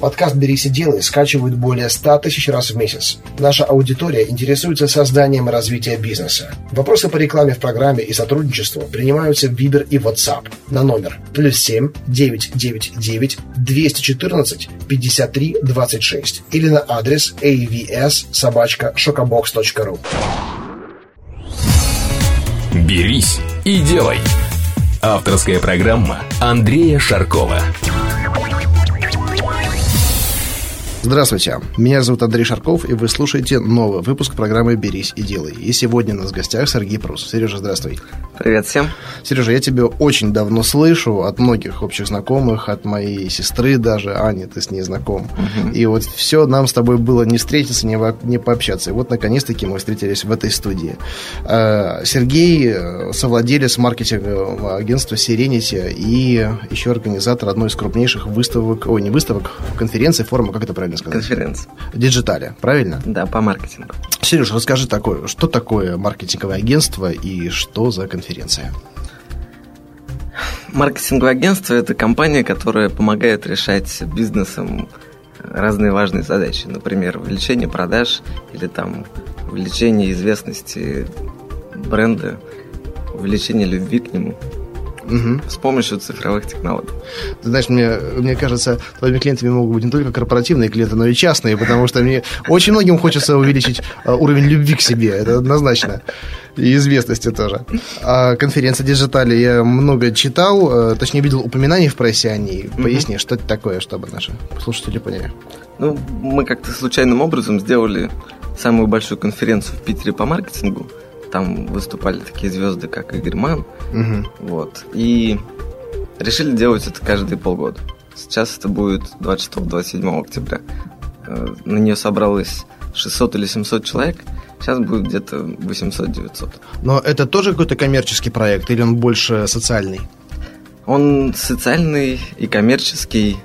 Подкаст «Берись и делай» скачивают более 100 тысяч раз в месяц. Наша аудитория интересуется созданием и развитием бизнеса. Вопросы по рекламе в программе и сотрудничеству принимаются в Viber и WhatsApp на номер +7 999 214 53 26 или на адрес avs@shokobokx.ru. «Берись и делай». Авторская программа Андрея Шаркова. Здравствуйте, меня зовут Андрей Шарков, и вы слушаете новый выпуск программы «Берись и делай». И сегодня у нас в гостях Сергей Прус. Сережа, здравствуй. Привет всем. Сережа, я тебя очень давно слышу от многих общих знакомых, от моей сестры даже, Ани, ты с ней знаком. Угу. И вот все нам с тобой было не встретиться, не пообщаться. И вот наконец-таки мы встретились в этой студии. Сергей совладелец маркетингового агентства Serenity и еще организатор одной из крупнейших выставок, ой, не выставок, конференций, форума, как это правильно сказать? Конференция. Digitale, правильно? Да, по маркетингу. Сереж, расскажи такое, что такое маркетинговое агентство и что за конференция? Маркетинговое агентство – это компания, которая помогает решать бизнесам разные важные задачи. Например, увеличение продаж или там увеличение известности бренда, увеличение любви к нему. Угу. С помощью цифровых технологий. Ты знаешь, мне кажется, твоими клиентами могут быть не только корпоративные клиенты, но и частные, потому что мне очень многим хочется увеличить уровень любви к себе, это однозначно, и известности тоже. Конференция Digitale я много читал, точнее, видел упоминания в прессе о ней. Поясни, что это такое, чтобы наши слушатели поняли. Ну, мы как-то случайным образом сделали самую большую конференцию в Питере по маркетингу. Там выступали такие звезды, как Игорьман. Угу. Вот. И решили делать это каждые полгода. Сейчас это будет 26-27 октября. На нее собралось 600 или 700 человек. Сейчас будет где-то 800-900. Но это тоже какой-то коммерческий проект или он больше социальный? Он социальный и коммерческий.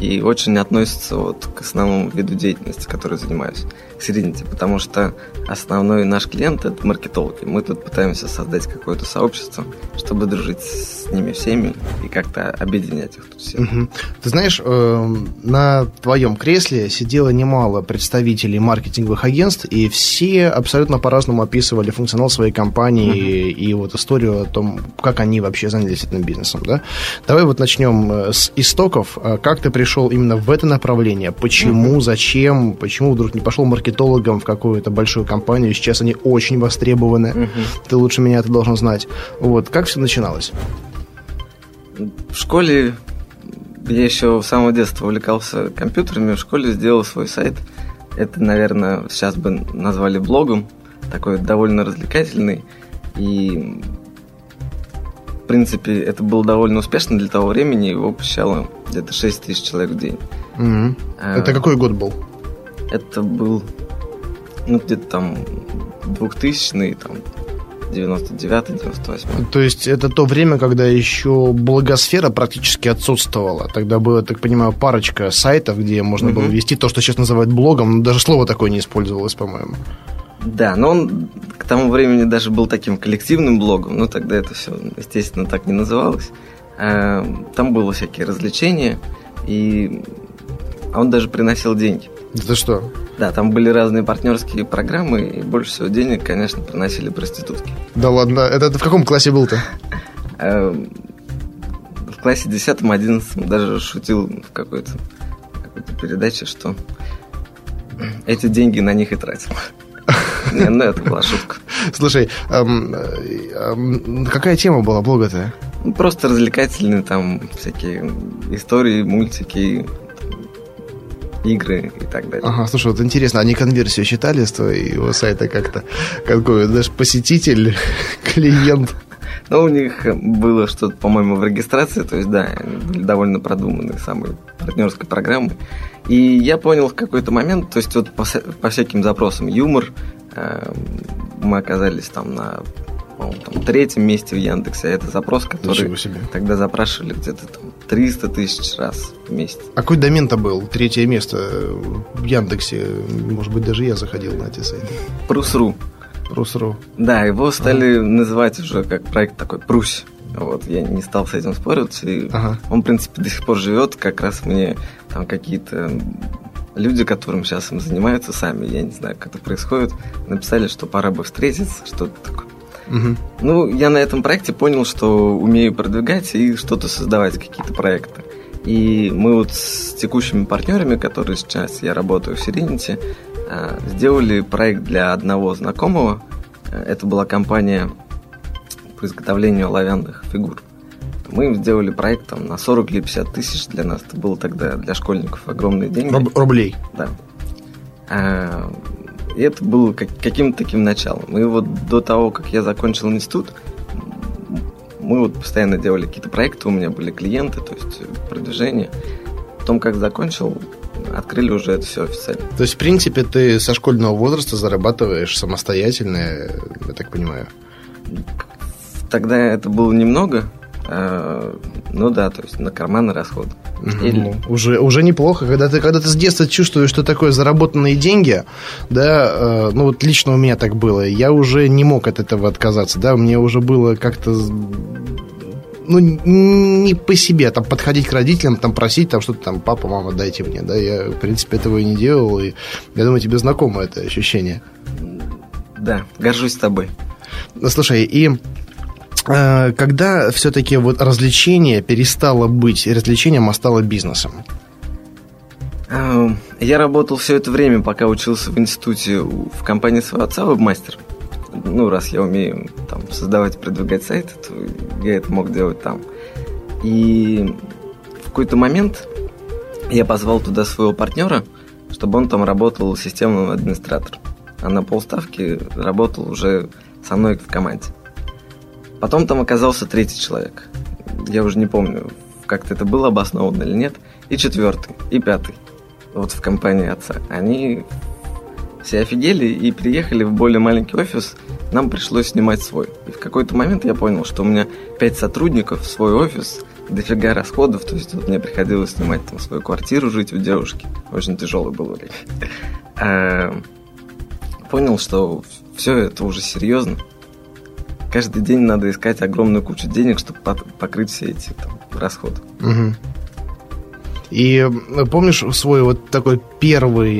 И очень относится вот к основному виду деятельности, которой занимаюсь, к Serenity, потому что основной наш клиент – это маркетологи. Мы тут пытаемся создать какое-то сообщество, чтобы дружить с ними всеми и как-то объединять их тут всех. Угу. Ты знаешь, на твоем кресле сидело немало представителей маркетинговых агентств, и все абсолютно по-разному описывали функционал своей компании и вот историю о том, как они вообще занялись этим бизнесом. Да? Давай вот начнем с истоков. Как ты пришел именно в это направление? Почему, зачем, почему вдруг не пошел маркетологом в какую-то большую компанию? Сейчас они очень востребованы. Ты лучше меня это должен знать. Вот, как все начиналось? В школе я еще с самого детства увлекался компьютерами. В школе сделал свой сайт. Это, наверное, сейчас бы назвали блогом. Такой довольно развлекательный. И, в принципе, это было довольно успешно для того времени. Его посещало где-то 6 тысяч человек в день. Это какой год был? Это был, ну, где-то там 2000-й, там 99-98. То есть это то время, когда еще блогосфера практически отсутствовала. Тогда было, так понимаю, парочка сайтов, где можно было вести то, что сейчас называют блогом, но даже слово такое не использовалось, по-моему. Да, но он к тому времени даже был таким коллективным блогом, но тогда это все, естественно, так не называлось. Там было всякие развлечения, и он даже приносил деньги. Это что? Да, там были разные партнерские программы, и больше всего денег, конечно, приносили проститутки. Да ладно, это в каком классе был-то? В классе 10-11 даже шутил в какой-то передаче, что эти деньги на них и тратил. Не, ну это была шутка. Слушай, какая тема была блога-то? Просто развлекательные там всякие истории, мультики, игры и так далее. Ага, слушай, вот интересно, они конверсию считали с твоего сайта как-то? Какой, даже посетитель, клиент? Ну, у них было что-то, по-моему, в регистрации, то есть, да, они были довольно продуманные самые партнерской программы. И я понял в какой-то момент, то есть, вот по всяким запросам юмор, мы оказались там на, по-моему, там, 3-м месте в Яндексе. Это запрос, который тогда запрашивали где-то там 300 тысяч раз в месяц. А какой домен-то был? 3-е место в Яндексе. Может быть, даже я заходил на эти сайты. Прус.ру. Да, его стали называть уже как проект такой «Прусь». Вот, я не стал с этим спорить. И он, в принципе, до сих пор живет. Как раз мне там какие-то люди, которым сейчас им занимаются сами, я не знаю, как это происходит, написали, что пора бы встретиться, что-то такое. Угу. Ну, я на этом проекте понял, что умею продвигать и что-то создавать, какие-то проекты. И мы вот с текущими партнерами, которые сейчас я работаю в Serenity, сделали проект для одного знакомого. Это была компания по изготовлению оловянных фигур. Мы им сделали проект там, на 40 или 50 тысяч. Для нас это было тогда, для школьников, огромные деньги. Рублей. Да. И это было каким-то таким началом. И вот до того, как я закончил институт, мы вот постоянно делали какие-то проекты, у меня были клиенты, то есть продвижение. Потом, как закончил, открыли уже это все официально. То есть, в принципе, ты со школьного возраста зарабатываешь самостоятельно, я так понимаю? Тогда это было немного. Ну да, то есть на карманный расход. Уже неплохо, когда ты с детства чувствуешь, что такое заработанные деньги, да, ну вот лично у меня так было, я уже не мог от этого отказаться, да, мне уже было как-то, ну, не по себе, там, подходить к родителям, там, просить, там, что-то там, папа, мама, дайте мне, да, я, в принципе, этого и не делал, и я думаю, тебе знакомо это ощущение. Да, горжусь тобой. Слушай, и когда все-таки вот развлечение перестало быть развлечением, а стало бизнесом? Я работал все это время, пока учился в институте, в компании своего отца, веб-мастер. Ну, раз я умею там создавать, продвигать сайты, то я это мог делать там. И в какой-то момент я позвал туда своего партнера, чтобы он там работал системным администратором. А на полставки работал уже со мной в команде. Потом там оказался третий человек. Я уже не помню, как-то это было обосновано или нет. И четвертый, и пятый. Вот в компании отца. Они все офигели и переехали в более маленький офис. Нам пришлось снимать свой. И в какой-то момент я понял, что у меня 5 сотрудников, свой офис, дофига расходов. То есть вот мне приходилось снимать там свою квартиру, жить у девушки. Очень тяжелое было время. Понял, что все это уже серьезно. Каждый день надо искать огромную кучу денег, чтобы покрыть все эти там расходы. Угу. И помнишь свой вот такой первый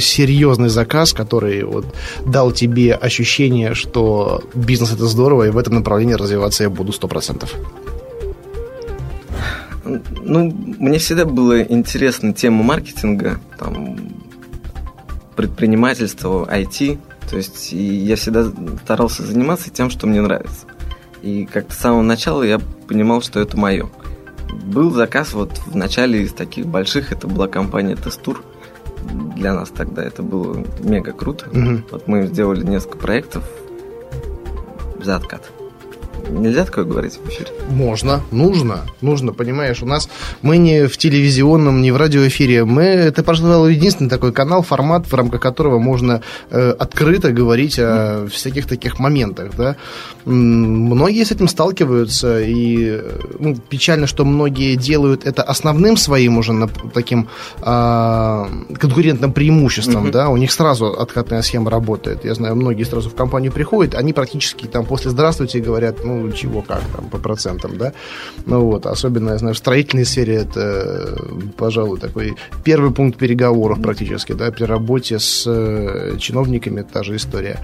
серьезный заказ, который вот дал тебе ощущение, что бизнес — это здорово, и в этом направлении развиваться я буду 100%? Ну, мне всегда была интересна тема маркетинга, там, предпринимательства, IT. То есть я всегда старался заниматься тем, что мне нравится. И как-то с самого начала я понимал, что это мое. Был заказ вот в начале из таких больших. Это была компания «Тест-тур». Для нас тогда это было мега круто. Mm-hmm. Вот мы сделали несколько проектов за откат. Нельзя такое говорить в эфире? Можно, нужно, понимаешь, у нас мы не в телевизионном, не в радиоэфире, это, пожалуй, единственный такой канал, формат, в рамках которого можно открыто говорить о всяких таких моментах, да. Многие с этим сталкиваются, и печально, что многие делают это основным своим уже таким конкурентным преимуществом, mm-hmm. да, у них сразу откатная схема работает. Я знаю, многие сразу в компанию приходят, они практически там после «здравствуйте» говорят, чего, как там, по процентам, да. Ну вот, особенно, я знаю, в строительной сфере это, пожалуй, такой первый пункт переговоров практически, да, при работе с чиновниками та же история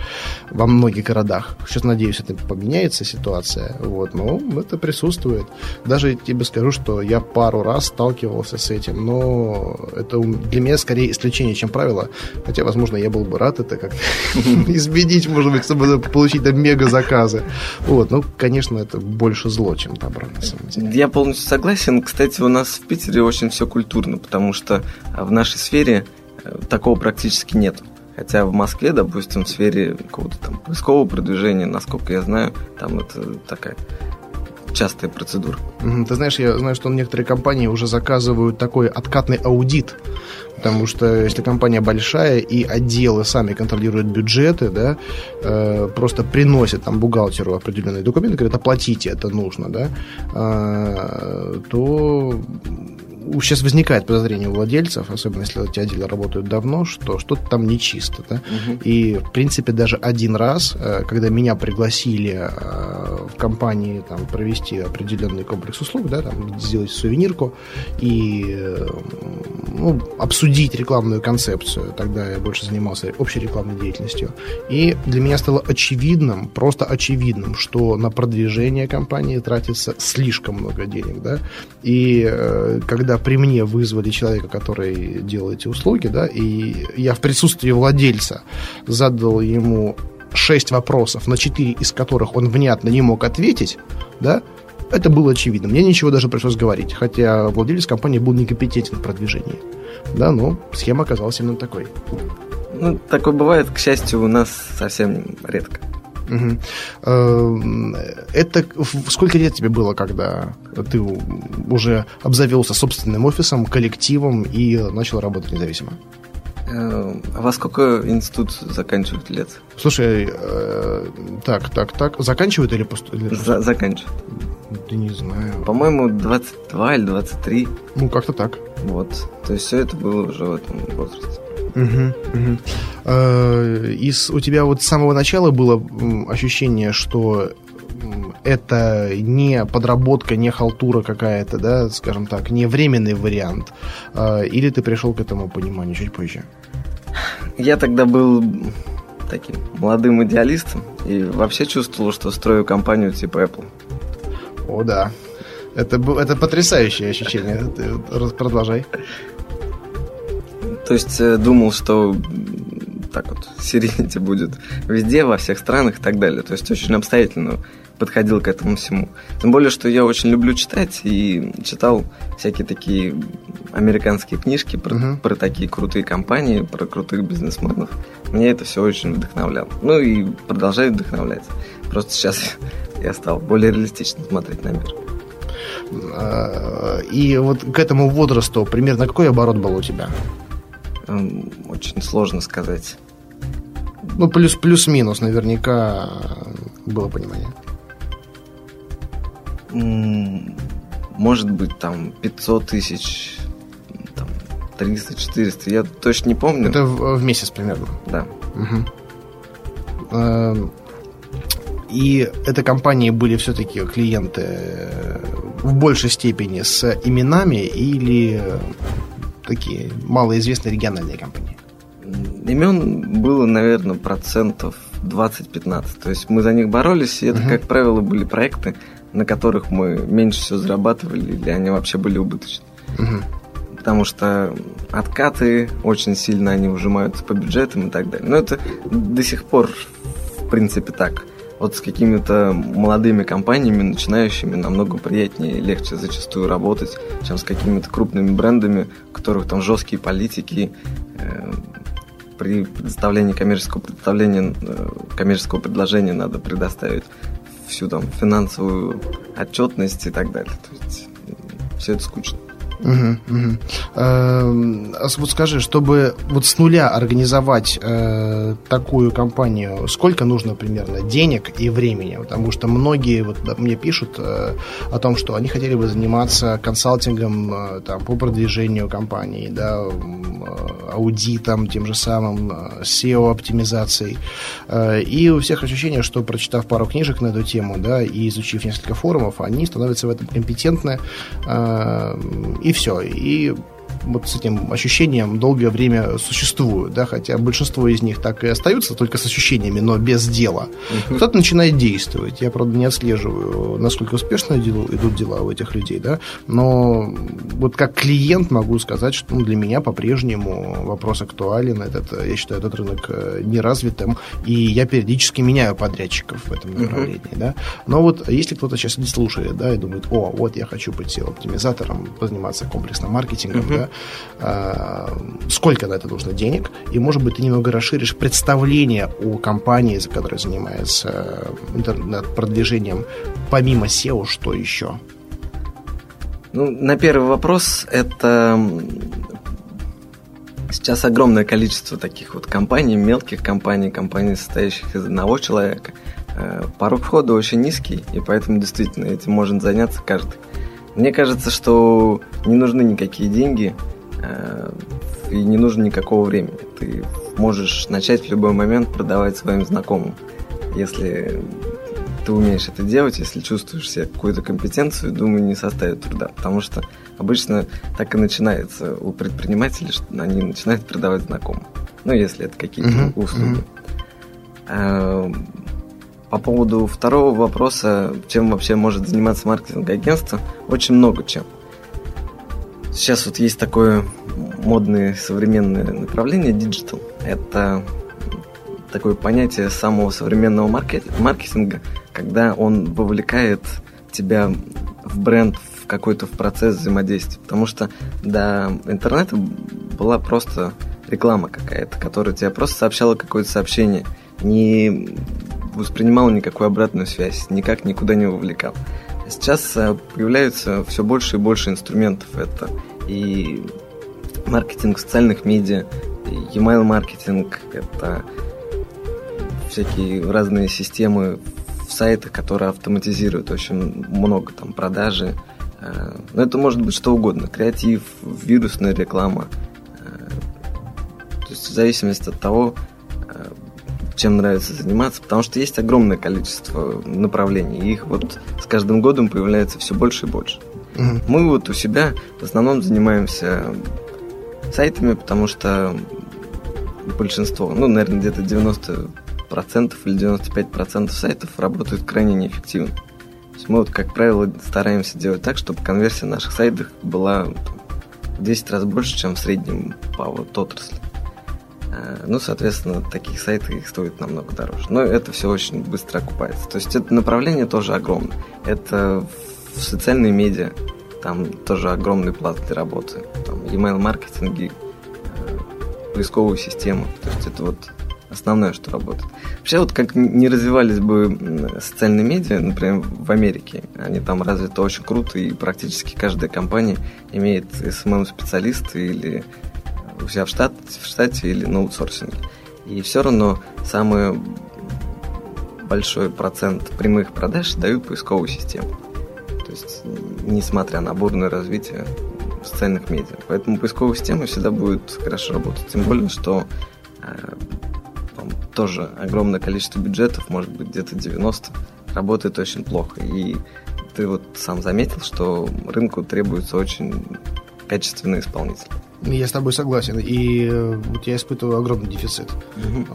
во многих городах. Сейчас, надеюсь, это поменяется ситуация, вот, но это присутствует. Даже тебе скажу, что я пару раз сталкивался с этим, но это для меня скорее исключение, чем правило, хотя, возможно, я был бы рад это как-то изменить, может быть, чтобы получить там мега заказы. Вот, ну, конечно, это больше зло, чем добро, на самом деле. Я полностью согласен. Кстати, у нас в Питере очень все культурно, потому что в нашей сфере такого практически нет. Хотя в Москве, допустим, в сфере какого-то там поискового продвижения, насколько я знаю, там это такая частая процедура. Ты знаешь, я знаю, что некоторые компании уже заказывают такой откатный аудит. Потому что если компания большая и отделы сами контролируют бюджеты, да, просто приносят там бухгалтеру определенные документы, говорят, оплатите, это нужно, да, то сейчас возникает подозрение у владельцев, особенно если эти отделы работают давно, что что-то там нечисто. Да? Угу. И, в принципе, даже один раз, когда меня пригласили в компании там, провести определенный комплекс услуг, да, там, сделать сувенирку и ну, обсудить рекламную концепцию, тогда я больше занимался общей рекламной деятельностью, и для меня стало очевидным, просто очевидным, что на продвижение компании тратится слишком много денег, да, и когда при мне вызвали человека, который делает эти услуги, да, и я в присутствии владельца задал ему 6 вопросов, на 4 из которых он внятно не мог ответить, да, это было очевидно. Мне ничего даже пришлось говорить, хотя владелец компании был некомпетентен в продвижении. Да, но схема оказалась именно такой. Ну, такое бывает, к счастью, у нас совсем редко. Угу. Это сколько лет тебе было, когда ты уже обзавелся собственным офисом, коллективом и начал работать независимо? А во сколько институт заканчивают лет? Слушай, так, заканчивают или поступают? Заканчивают. Да не знаю. По-моему, 22 или 23. Ну, как-то так. Вот, то есть все это было уже в этом возрасте. У тебя вот с самого начала было ощущение, что это не подработка, не халтура какая-то, да, скажем так, не временный вариант? Или ты пришел к этому пониманию чуть позже? Я тогда был таким молодым идеалистом и вообще чувствовал, что строю компанию типа Apple. О, да. Это потрясающее ощущение. Продолжай. То есть думал, что так вот Serenity будет везде, во всех странах и так далее. То есть очень обстоятельно подходил к этому всему. Тем более, что я очень люблю читать и читал всякие такие американские книжки про такие крутые компании, про крутых бизнесменов. Меня это все очень вдохновляло. Ну и продолжает вдохновлять. Просто сейчас я стал более реалистично смотреть на мир. И вот к этому возрасту примерно какой оборот был у тебя? Очень сложно сказать. Ну, плюс-минус наверняка было понимание. Может быть, там 500 тысяч, там, 300-400, я точно не помню. Это в месяц примерно? Да. Угу. И этой компании были все-таки клиенты в большей степени с именами или... такие малоизвестные региональные компании? Имен было, наверное, 20-15%. То есть мы за них боролись, и это, как правило, были проекты, на которых мы меньше всего зарабатывали, или они вообще были убыточны. Потому что откаты очень сильно, они ужимаются по бюджетам и так далее. Но это до сих пор, в принципе, так. Вот с какими-то молодыми компаниями, начинающими, намного приятнее и легче зачастую работать, чем с какими-то крупными брендами, у которых там жесткие политики при предоставлении коммерческого предложения надо предоставить всю там финансовую отчетность и так далее. То есть все это скучно. А вот скажи, чтобы вот с нуля организовать такую компанию, сколько нужно примерно денег и времени? Потому что многие вот мне пишут о том, что они хотели бы заниматься консалтингом там, по продвижению компании, да, аудитом, тем же самым SEO-оптимизацией. И у всех ощущение, что, прочитав пару книжек на эту тему, да, и изучив несколько форумов, они становятся в этом компетентны, и все. И вот с этим ощущением долгое время существуют, да, хотя большинство из них так и остаются только с ощущениями, но без дела. Кто-то начинает действовать. Я, правда, не отслеживаю, насколько успешно идут дела у этих людей, да, но вот как клиент могу сказать, что для меня по-прежнему вопрос актуален. Я считаю этот рынок неразвитым, и я периодически меняю подрядчиков в этом направлении, да. Но вот если кто-то сейчас не слушает, да, и думает, о, вот я хочу быть SEO-оптимизатором, заниматься комплексным маркетингом, да, сколько на это нужно денег? И, может быть, ты немного расширишь представление о компании, которая занимается интернет-продвижением, помимо SEO, что еще? Ну, на первый вопрос, это сейчас огромное количество таких вот компаний, мелких компаний, компаний, состоящих из одного человека. Порог входа очень низкий, и поэтому действительно этим может заняться каждый. Мне кажется, что не нужны никакие деньги и не нужно никакого времени. Ты можешь начать в любой момент продавать своим знакомым. Если ты умеешь это делать, если чувствуешь себе какую-то компетенцию, думаю, не составит труда. Потому что обычно так и начинается у предпринимателей, что они начинают продавать знакомым. Ну, если это какие-то услуги. По поводу второго вопроса, чем вообще может заниматься маркетинг-агентство, очень много чем. Сейчас вот есть такое модное современное направление Digital. Это такое понятие самого современного маркетинга, когда он вовлекает тебя в бренд, в какой-то в процесс взаимодействия. Потому что до интернета была просто реклама какая-то, которая тебе просто сообщала какое-то сообщение, не воспринимала никакую обратную связь, никак никуда не вовлекал. Сейчас появляются все больше и больше инструментов. Это и маркетинг социальных медиа, и email-маркетинг, это всякие разные системы в сайтах, которые автоматизируют очень много там продажи. Но это может быть что угодно. Креатив, вирусная реклама. То есть в зависимости от того, чем нравится заниматься, потому что есть огромное количество направлений, и их вот с каждым годом появляется все больше и больше. Мы вот у себя в основном занимаемся сайтами, потому что большинство, ну, наверное, где-то 90% или 95% сайтов работают крайне неэффективно. То есть мы вот, как правило, стараемся делать так, чтобы конверсия наших сайтов была в 10 раз больше, чем в среднем по вот отрасли. Ну, соответственно, таких сайтов их стоит намного дороже. Но это все очень быстро окупается. То есть это направление тоже огромное. Это в социальные медиа, там тоже огромный пласт для работы. Там email-маркетинги, поисковые системы. То есть это вот основное, что работает. Вообще, вот как не развивались бы социальные медиа, например, в Америке, они там развиты очень круто, и практически каждая компания имеет SMM-специалиста или у себя в штате или на аутсорсинге. И все равно самый большой процент прямых продаж дают поисковую систему. То есть, несмотря на бурное развитие социальных медиа. Поэтому поисковая система всегда будет хорошо работать. Тем более, что там тоже огромное количество бюджетов, может быть, где-то 90, работает очень плохо. И ты вот сам заметил, что рынку требуется очень качественный исполнитель. Я с тобой согласен, и вот я испытываю огромный дефицит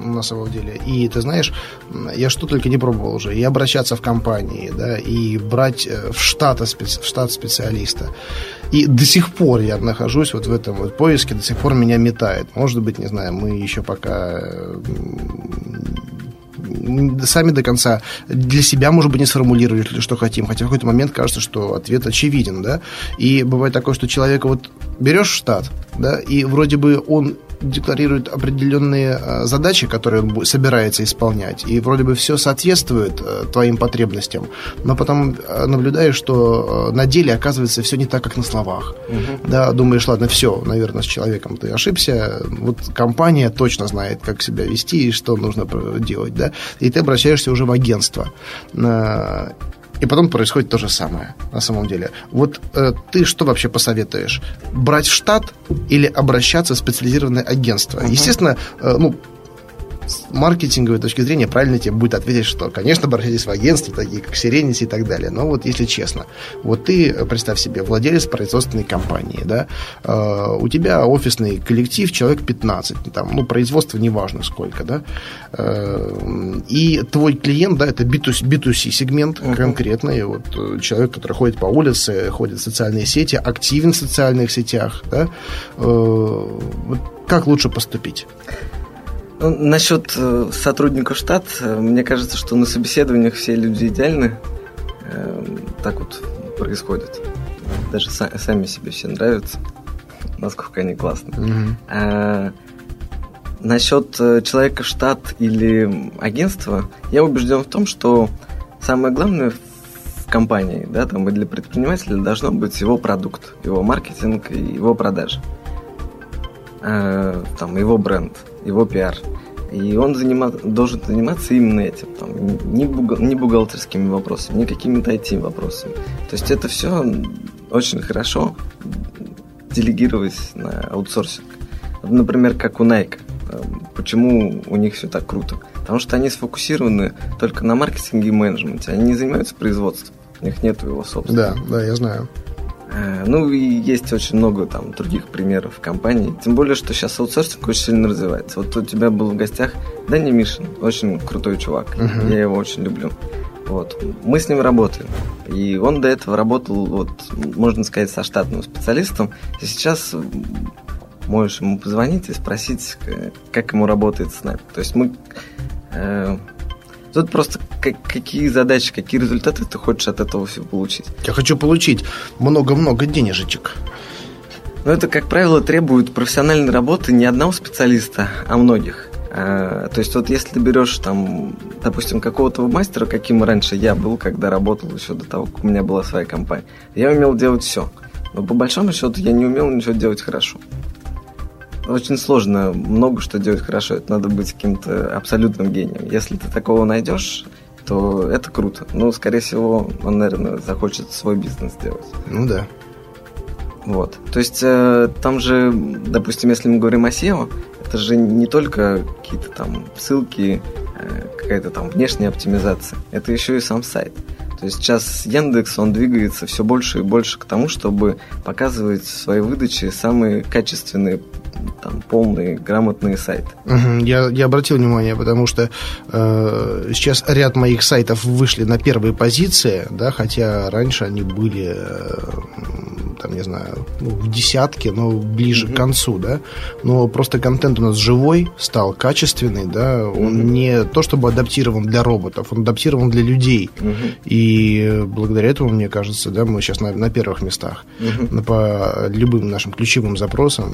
на самом деле. И ты знаешь, я что только не пробовал уже, и обращаться в компании, да, и брать в штат специалиста. И до сих пор я нахожусь вот в этом вот поиске, до сих пор меня метает. Может быть, не знаю, мы еще пока сами до конца для себя, может быть, не сформулировали, что хотим. Хотя в какой-то момент кажется, что ответ очевиден, да. И бывает такое, что человека вот берешь в штат, да, и вроде бы он декларирует определенные задачи, которые он собирается исполнять, и вроде бы все соответствует твоим потребностям, но потом наблюдаешь, что на деле оказывается все не так, как на словах. Да, думаешь, ладно, все, наверное, с человеком ты ошибся, вот компания точно знает, как себя вести и что нужно делать, да, и ты обращаешься уже в агентство. И потом происходит то же самое, на самом деле. Вот ты что вообще посоветуешь? Брать в штат или обращаться в специализированное агентство? Естественно, ну, с маркетинговой точки зрения правильно тебе будет ответить, что, конечно, обращайтесь в агентства, такие как Serenity и так далее. Но вот если честно, вот ты, представь себе, владелец производственной компании, да, у тебя офисный коллектив, человек 15, там, ну, производство неважно сколько, да, и твой клиент, да, это B2C сегмент конкретно, и вот человек, который ходит по улице, ходит в социальные сети, активен в социальных сетях, да, вот как лучше поступить? Ну, насчет сотрудников штат, мне кажется, что на собеседованиях все люди идеальны. Так вот происходит. Даже сами себе все нравятся, насколько они классные. Насчет человека штат или агентства, я убежден в том, что самое главное в компании, да, там, и для предпринимателя должно быть его продукт, его маркетинг и его продажи. Там, его бренд, его пиар. И он должен заниматься именно этим, там, не бухгалтерскими вопросами, не какими-то IT-вопросами. То есть это все очень хорошо делегировать на аутсорсинг. Например, как у Nike. Почему у них все так круто? Потому что они сфокусированы только на маркетинге и менеджменте. Они не занимаются производством. У них нет его собственного. Да, да, я знаю. Ну и есть очень много там других примеров компаний. Тем более, что сейчас аутсорсинг очень сильно развивается. Вот у тебя был в гостях Дани Мишин. Очень крутой чувак. Uh-huh. Я его очень люблю. Вот. Мы с ним работаем. И он до этого работал, вот, можно сказать, со штатным специалистом. И сейчас можешь ему позвонить и спросить, как ему работает с нами. То есть мы... Тут просто какие задачи, какие результаты ты хочешь от этого всего получить. Я хочу получить много-много денежечек. Но это, как правило, требует профессиональной работы не одного специалиста, а многих. То есть вот если ты берешь там, допустим, какого-то мастера, каким раньше я был, когда работал еще до того, как у меня была своя компания, я умел делать все. Но по большому счету я не умел ничего делать хорошо. Очень сложно много что делать хорошо. Это надо быть каким-то абсолютным гением. Если ты такого найдешь, то это круто. Ну, скорее всего, он, наверное, захочет свой бизнес сделать. Ну да. Вот. То есть там же, допустим, если мы говорим о SEO, это же не только какие-то там ссылки, какая-то там внешняя оптимизация. Это еще и сам сайт. То есть сейчас Яндекс, он двигается все больше и больше к тому, чтобы показывать в своей выдаче самые качественные, там, полные, грамотные сайты. Я обратил внимание, потому что сейчас ряд моих сайтов вышли на первые позиции, да, хотя раньше они были, там, не знаю, в десятке, но ближе к концу, да. Но просто контент у нас живой, стал качественный, да. Он не то чтобы адаптирован для роботов, он адаптирован для людей. И благодаря этому, мне кажется, да, мы сейчас на первых местах. По любым нашим ключевым запросам,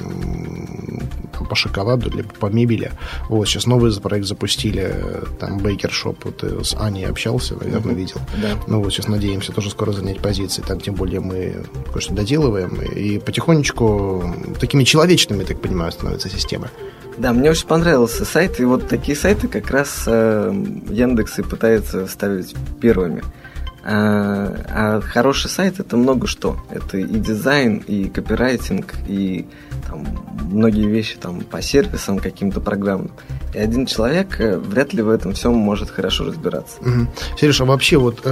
по шоколаду, либо по мебели. Вот, сейчас новый проект запустили, там, Бейкершоп, вот с Аней общался, наверное, видел. Да. Ну, вот сейчас надеемся тоже скоро занять позиции, там, тем более мы кое-что доделываем, и потихонечку такими человечными, так понимаю, становится система. Да, мне очень понравился сайт, и вот такие сайты как раз Яндекс и пытается ставить первыми. А хороший сайт — это много что. Это и дизайн, и копирайтинг, и там, многие вещи там, по сервисам каким-то программам. И один человек вряд ли в этом всем может хорошо разбираться. Сереж, а вообще вот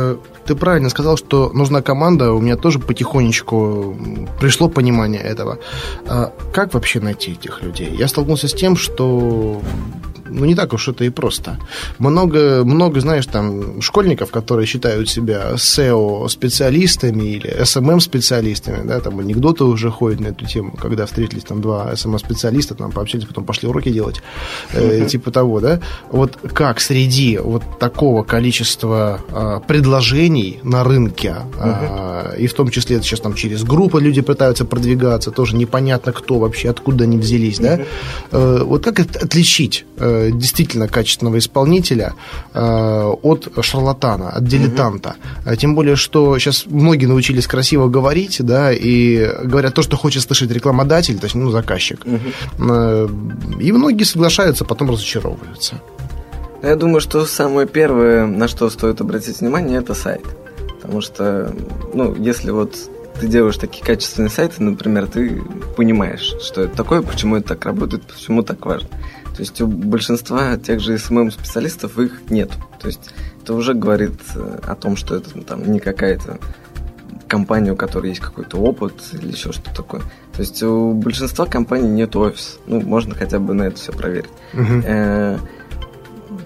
ты правильно сказал, что нужна команда. У меня тоже потихонечку пришло понимание этого. Как вообще найти этих людей? Я столкнулся с тем, что... Ну, не так уж это и просто. Много, знаешь, там, школьников, которые считают себя SEO-специалистами или SMM-специалистами, да, там анекдоты уже ходят на эту тему, когда встретились там два SMM-специалиста, там пообщались, потом пошли уроки делать, типа того, да. Вот как среди вот такого количества предложений на рынке, и в том числе сейчас там через группы люди пытаются продвигаться, тоже непонятно кто вообще, откуда они взялись, да. Вот как отличить действительно качественного исполнителя от шарлатана, от дилетанта. Тем более, что сейчас многие научились красиво говорить, да, и говорят то, что хочет слышать рекламодатель, то есть, ну, заказчик. И многие соглашаются, потом разочаровываются. Я думаю, что самое первое, на что стоит обратить внимание, это сайт. Потому что, ну, если вот ты делаешь такие качественные сайты, например, ты понимаешь, что это такое, почему это так работает, почему так важно. То есть у большинства тех же SMM-специалистов их нет. То есть это уже говорит о том, что это там, не какая-то компания, у которой есть какой-то опыт или еще что-то такое. То есть у большинства компаний нет офиса. Ну, можно хотя бы на это все проверить.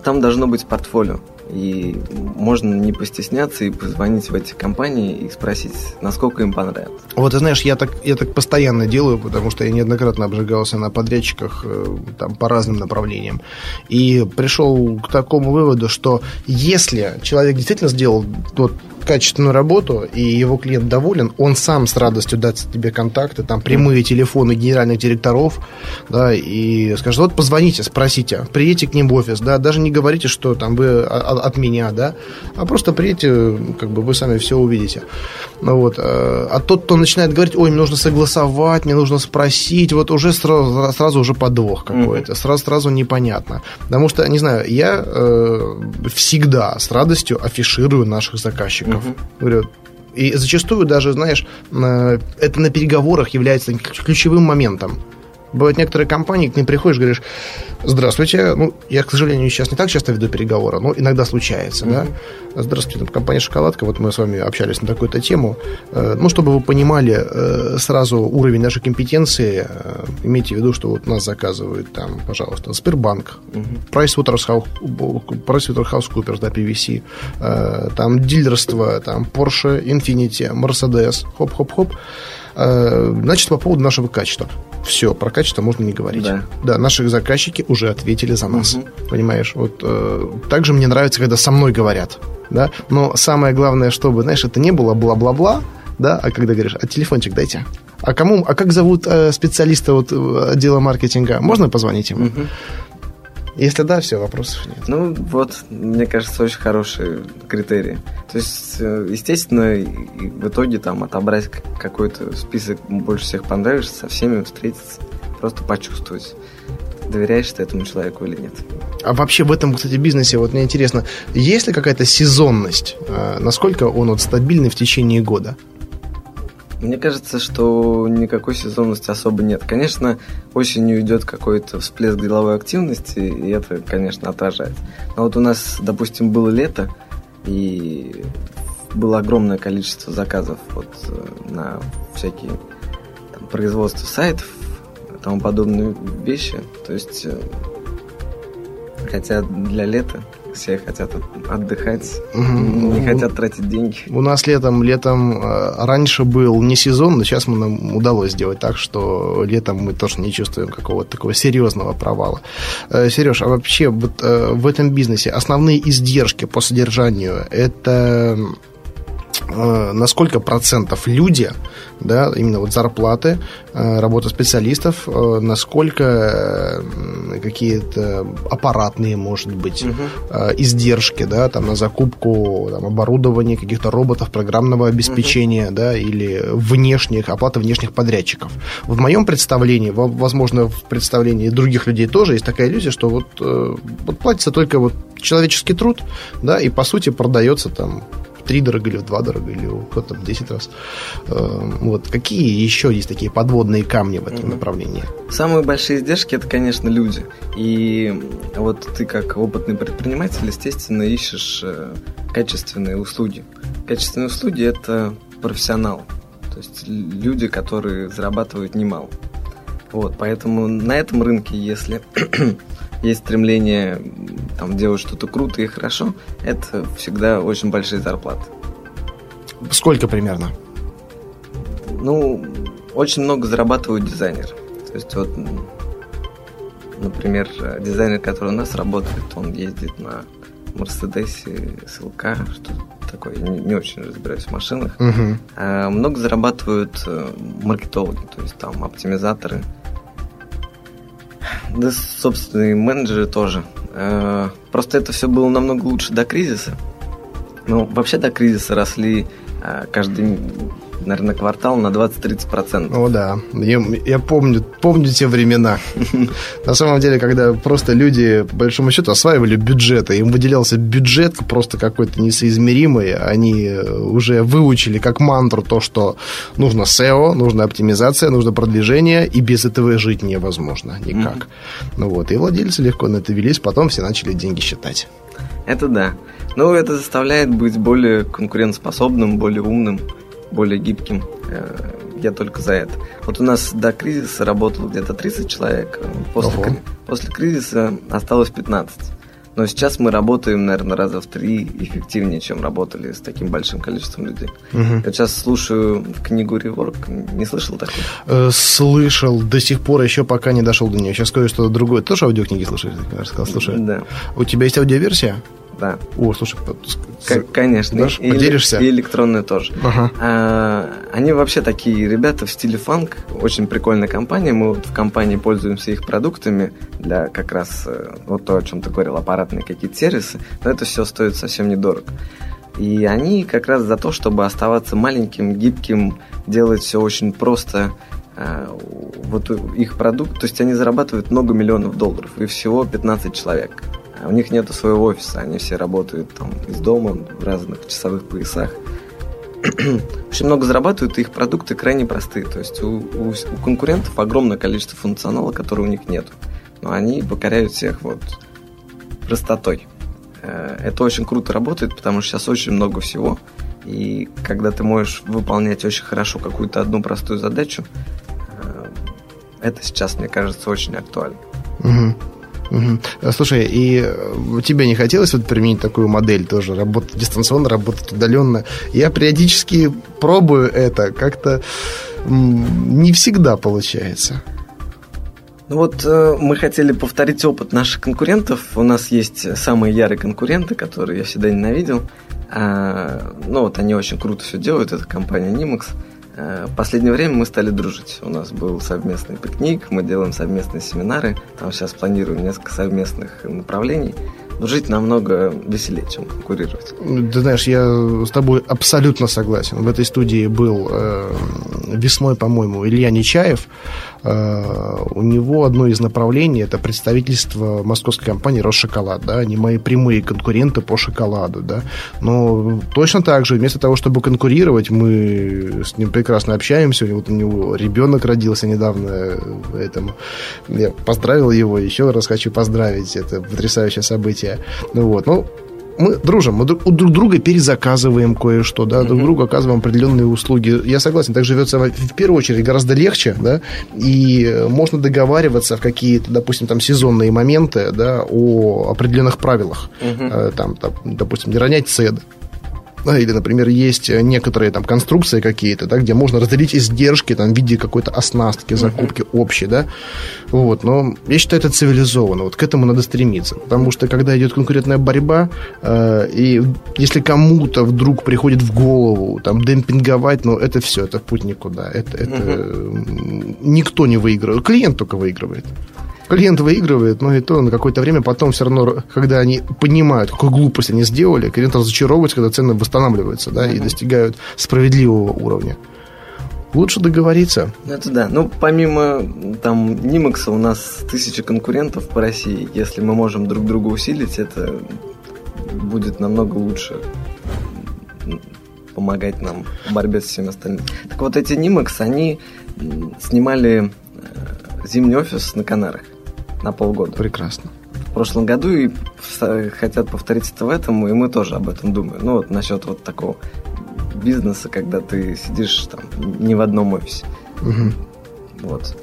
Там должно быть портфолио. И можно не постесняться и позвонить в эти компании и спросить, насколько им понравилось. Вот, ты знаешь, я так постоянно делаю, потому что я неоднократно обжигался на подрядчиках там, по разным направлениям. И пришел к такому выводу, что если человек действительно сделал вот качественную работу, и его клиент доволен, он сам с радостью даст тебе контакты, там прямые телефоны генеральных директоров, да, и скажет, вот позвоните, спросите, приедьте к ним в офис, да, даже не говорите, что там вы от меня, да, а просто приедьте, как бы вы сами все увидите. Вот. А тот, кто начинает говорить, ой, мне нужно согласовать, мне нужно спросить, вот уже сразу уже подвох какой-то, сразу непонятно. Потому что, не знаю, я всегда с радостью афиширую наших заказчиков. Говорю, И зачастую даже, знаешь, это на переговорах является ключевым моментом. Бывают некоторые компании, к ним приходишь, говоришь: здравствуйте, ну, я, к сожалению, сейчас не так часто веду переговоры, но иногда случается, да? Здравствуйте, там, компания «Шоколадка», вот мы с вами общались на такую-то тему. Ну, чтобы вы понимали сразу уровень нашей компетенции, имейте в виду, что вот нас заказывают там, пожалуйста, Сбербанк, PricewaterhouseCoopers, да, PwC, там, дилерство, там, Porsche, Infiniti, Mercedes, хоп-хоп-хоп. Значит, по поводу нашего качества. Все, про качество можно не говорить. Да, наши заказчики уже ответили за нас. Понимаешь, вот также мне нравится, когда со мной говорят, да? Но самое главное, чтобы, знаешь, это не было бла-бла-бла, да? А когда говоришь: а телефончик дайте. А кому, а как зовут специалиста вот отдела маркетинга? Можно позвонить ему? Если да, все, вопросов нет. Ну, вот, мне кажется, очень хорошие критерии. То есть, естественно, в итоге там отобрать какой-то список, больше всех понравишься, со всеми встретиться, просто почувствовать, доверяешь ты этому человеку или нет. А вообще в этом, кстати, бизнесе, вот мне интересно, есть ли какая-то сезонность? Насколько он вот стабильный в течение года? Мне кажется, что никакой сезонности особо нет. Конечно, осенью идет какой-то всплеск деловой активности, и это, конечно, отражается. Но вот у нас, допустим, было лето, и было огромное количество заказов вот на всякие там производства сайтов и тому подобные вещи. То есть, хотя для лета все хотят отдыхать, не хотят тратить деньги. У нас летом раньше был не сезон, но сейчас нам удалось сделать так, что летом мы тоже не чувствуем какого-то такого серьезного провала. Сереж, а вообще вот в этом бизнесе основные издержки по содержанию — это на сколько процентов люди, да, именно вот зарплаты, работа специалистов, насколько какие-то аппаратные, может быть, издержки, да, там, на закупку там, оборудования, каких-то роботов, программного обеспечения, да, или внешних, оплата внешних подрядчиков. В моем представлении, возможно, в представлении других людей тоже есть такая иллюзия, что вот платится только вот человеческий труд, да, и, по сути, продается там втридорого или в два дорого, или кто-то в 10 раз. Вот. Какие еще есть такие подводные камни в этом направлении? Самые большие издержки — это, конечно, люди. И вот ты, как опытный предприниматель, естественно, ищешь качественные услуги. Качественные услуги — это профессионал. То есть люди, которые зарабатывают немало. Вот. Поэтому на этом рынке, если есть стремление там делать что-то круто и хорошо, это всегда очень большие зарплаты. Сколько примерно? Ну, очень много зарабатывают дизайнеры. То есть вот, например, дизайнер, который у нас работает, он ездит на Мерседесе, СЛК, что-то такое, не очень разбираюсь в машинах. А много зарабатывают маркетологи, то есть там оптимизаторы. Да, собственно, и менеджеры тоже. Просто это все было намного лучше до кризиса. Ну, вообще до кризиса росли каждый, наверное, квартал на 20-30%. О, да. Я помню те времена. На самом деле, когда просто люди, по большому счету, осваивали бюджеты. Им выделялся бюджет просто какой-то несоизмеримый. Они уже выучили как мантру то, что нужно SEO, нужна оптимизация, нужно продвижение, и без этого жить невозможно никак. Ну вот, и владельцы легко на это велись, потом все начали деньги считать. Это да. Но это заставляет быть более конкурентоспособным, более умным, более гибким. Я только за это. Вот у нас до кризиса работало где-то 30 человек. После кризиса осталось 15. Но сейчас мы работаем, наверное, раза в 3 эффективнее, чем работали с таким большим количеством людей. Я сейчас слушаю книгу «Реворк». Не слышал такого? Слышал. До сих пор еще пока не дошел до нее. Сейчас скажу, что другое. Тоже аудиокниги слушаешь? Да. У тебя есть аудиоверсия? Да. О, слушай, конечно, дашь, поделишься? И электронные тоже. Они вообще такие ребята в стиле фанк. Очень прикольная компания. Мы вот в компании пользуемся их продуктами для как раз вот то, о чем ты говорил, аппаратные какие-то сервисы. Но это все стоит совсем недорого. И они как раз за то, чтобы оставаться маленьким, гибким, делать все очень просто. Вот их продукт, то есть они зарабатывают много миллионов долларов, и всего 15 человек. У них нет своего офиса, они все работают там из дома в разных часовых поясах. очень много зарабатывают, и их продукты крайне простые. То есть у конкурентов огромное количество функционала, которого у них нет. Но они покоряют всех вот простотой. Это очень круто работает, потому что сейчас очень много всего. И когда ты можешь выполнять очень хорошо какую-то одну простую задачу, это сейчас, мне кажется, очень актуально. Угу. Слушай, и тебе не хотелось вот применить такую модель тоже? Работать дистанционно, работать удаленно? Я периодически пробую это, как-то не всегда получается. Ну вот мы хотели повторить опыт наших конкурентов. У нас есть самые ярые конкуренты, которые я всегда ненавидел. Ну вот они очень круто все делают, это компания Nimax. В последнее время мы стали дружить. У нас был совместный пикник, мы делаем совместные семинары. Там сейчас планируем несколько совместных направлений. Жить намного веселее, чем конкурировать. Ты знаешь, я с тобой абсолютно согласен. В этой студии был весной, по-моему, Илья Нечаев. У него одно из направлений — это представительство московской компании «Росшоколад». Да? Они мои прямые конкуренты по шоколаду. Да? Но точно так же, вместо того, чтобы конкурировать, мы с ним прекрасно общаемся. И вот у него ребенок родился недавно. Поэтому я поздравил его, еще раз хочу поздравить. Это потрясающее событие. Вот. Ну, мы дружим, мы друг друга перезаказываем кое-что, да, друг другу оказываем определенные услуги. Я согласен, так живется в первую очередь гораздо легче, да, и можно договариваться в какие-то, допустим, там сезонные моменты, да, о определенных правилах, там, допустим, не ронять цены. Или, например, есть некоторые там конструкции какие-то, да, где можно разделить издержки там, в виде какой-то оснастки, закупки общей, да. Вот, но я считаю, это цивилизованно. Вот к этому надо стремиться. Потому что, когда идет конкурентная борьба, и если кому-то вдруг приходит в голову там, демпинговать, ну, это все, это путь никуда. Это никто не выигрывает. Клиент только выигрывает. Клиент выигрывает, но и то на какое-то время потом все равно, когда они понимают, какую глупость они сделали, клиент разочаровывается, когда цены восстанавливаются, да, и достигают справедливого уровня. Лучше договориться. Это да. Ну, помимо там Nimax'а у нас 1000 конкурентов по России. Если мы можем друг друга усилить, это будет намного лучше помогать нам в борьбе с всем остальным. Так вот, эти Nimax, они снимали зимний офис на Канарах на полгода. Прекрасно. В прошлом году и хотят повторить это в этом, и мы тоже об этом думаем. Ну, вот насчет вот такого бизнеса, когда ты сидишь там не в одном офисе. Вот.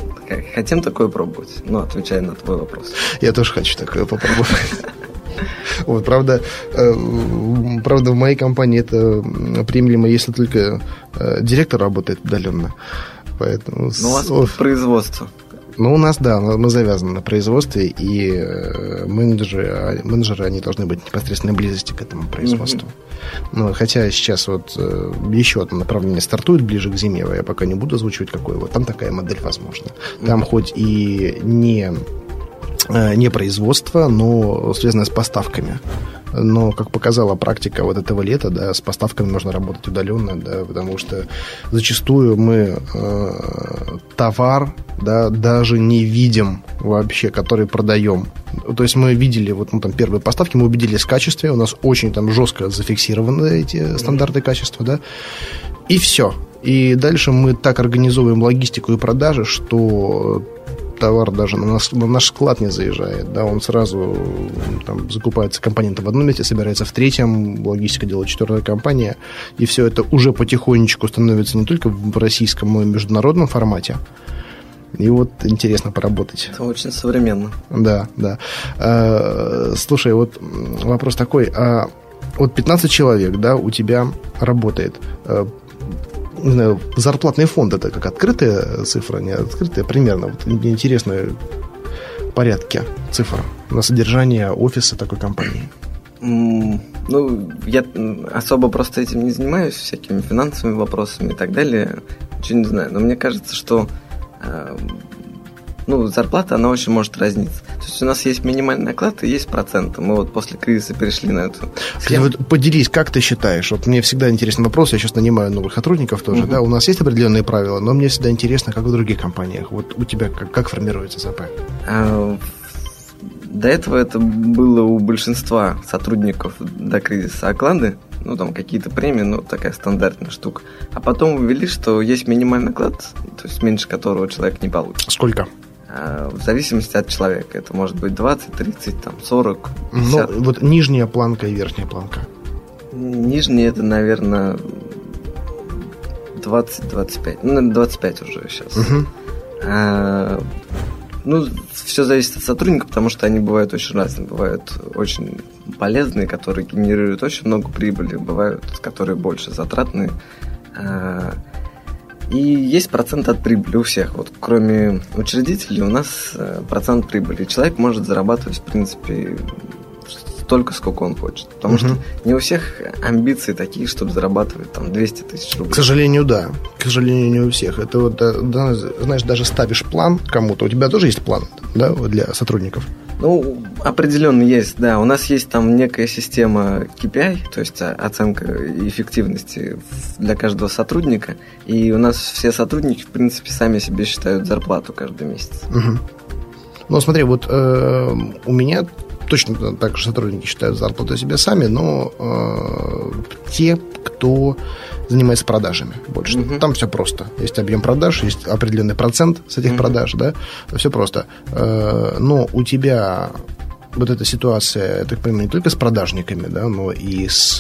Хотим такое пробовать? Ну, отвечая на твой вопрос. Я тоже хочу такое попробовать. Вот, правда, в моей компании это приемлемо, если только директор работает удаленно. Поэтому... Ну, у вас производство. Ну, у нас, да, мы завязаны на производстве, и менеджеры, они должны быть в непосредственной близости к этому производству. Ну, хотя сейчас вот еще одно направление стартует ближе к зиме, я пока не буду озвучивать, какое. Вот там такая модель возможна. Там хоть и не производство, но связанное с поставками. Но, как показала практика вот этого лета, да, с поставками можно работать удаленно, да, потому что зачастую мы товар, да, даже не видим вообще, который продаем. То есть мы видели вот, ну, там, первые поставки, мы убедились в качестве, у нас очень там жестко зафиксированы эти стандарты качества, да, и все. И дальше мы так организовываем логистику и продажи, что... товар даже на наш склад не заезжает, да, он сразу там закупается компоненты в одном месте, собирается в третьем, логистика делает четвертая компания, и все это уже потихонечку становится не только в российском, но и международном формате. И вот интересно поработать. Это очень современно. Да, да. Слушай, вот вопрос такой: вот 15 человек, да, у тебя работает. Не знаю, зарплатный фонд — это как открытая цифра, не открытая, примерно. Вот мне интересно порядки цифр на содержание офиса такой компании. Ну, я особо просто этим не занимаюсь, всякими финансовыми вопросами и так далее. Ничего не знаю. Но мне кажется, что зарплата, она очень может разниться. То есть у нас есть минимальный оклад и есть проценты. Мы вот после кризиса перешли на эту схему. Вот поделись, как ты считаешь? Вот мне всегда интересен вопрос, я сейчас нанимаю новых сотрудников тоже, да, у нас есть определенные правила, но мне всегда интересно, как в других компаниях. Вот у тебя как формируется ЗП? До этого это было у большинства сотрудников до кризиса оклады ну там какие-то премии, ну такая стандартная штука. А потом ввели, что есть минимальный оклад, то есть меньше которого человек не получит. Сколько? В зависимости от человека. Это может быть 20, 30, там, 40, 50. Ну, вот нижняя планка и верхняя планка. Нижняя это, наверное, 20-25. Ну, 25 уже сейчас. Угу. Ну, все зависит от сотрудников, потому что они бывают очень разные. Бывают очень полезные, которые генерируют очень много прибыли. Бывают, которые больше затратные. И есть процент от прибыли у всех. Вот кроме учредителей у нас процент прибыли. Человек может зарабатывать, в принципе, столько, сколько он хочет. Потому что не у всех амбиции такие, чтобы зарабатывать там 200 тысяч рублей. К сожалению, да. К сожалению, не у всех. Это вот, да, знаешь, даже ставишь план кому-то. У тебя тоже есть план, да, для сотрудников? Ну, определенно есть, да. У нас есть там некая система KPI, то есть оценка эффективности для каждого сотрудника. И у нас все сотрудники, в принципе, сами себе считают зарплату каждый месяц. Угу. Ну, смотри, вот у меня точно так же сотрудники считают зарплату себе сами, но те, кто занимается продажами больше. Mm-hmm. Там все просто. Есть объем продаж, есть определенный процент с этих продаж, да, все просто. Но у тебя вот эта ситуация, я так понимаю, не только с продажниками, да, но и с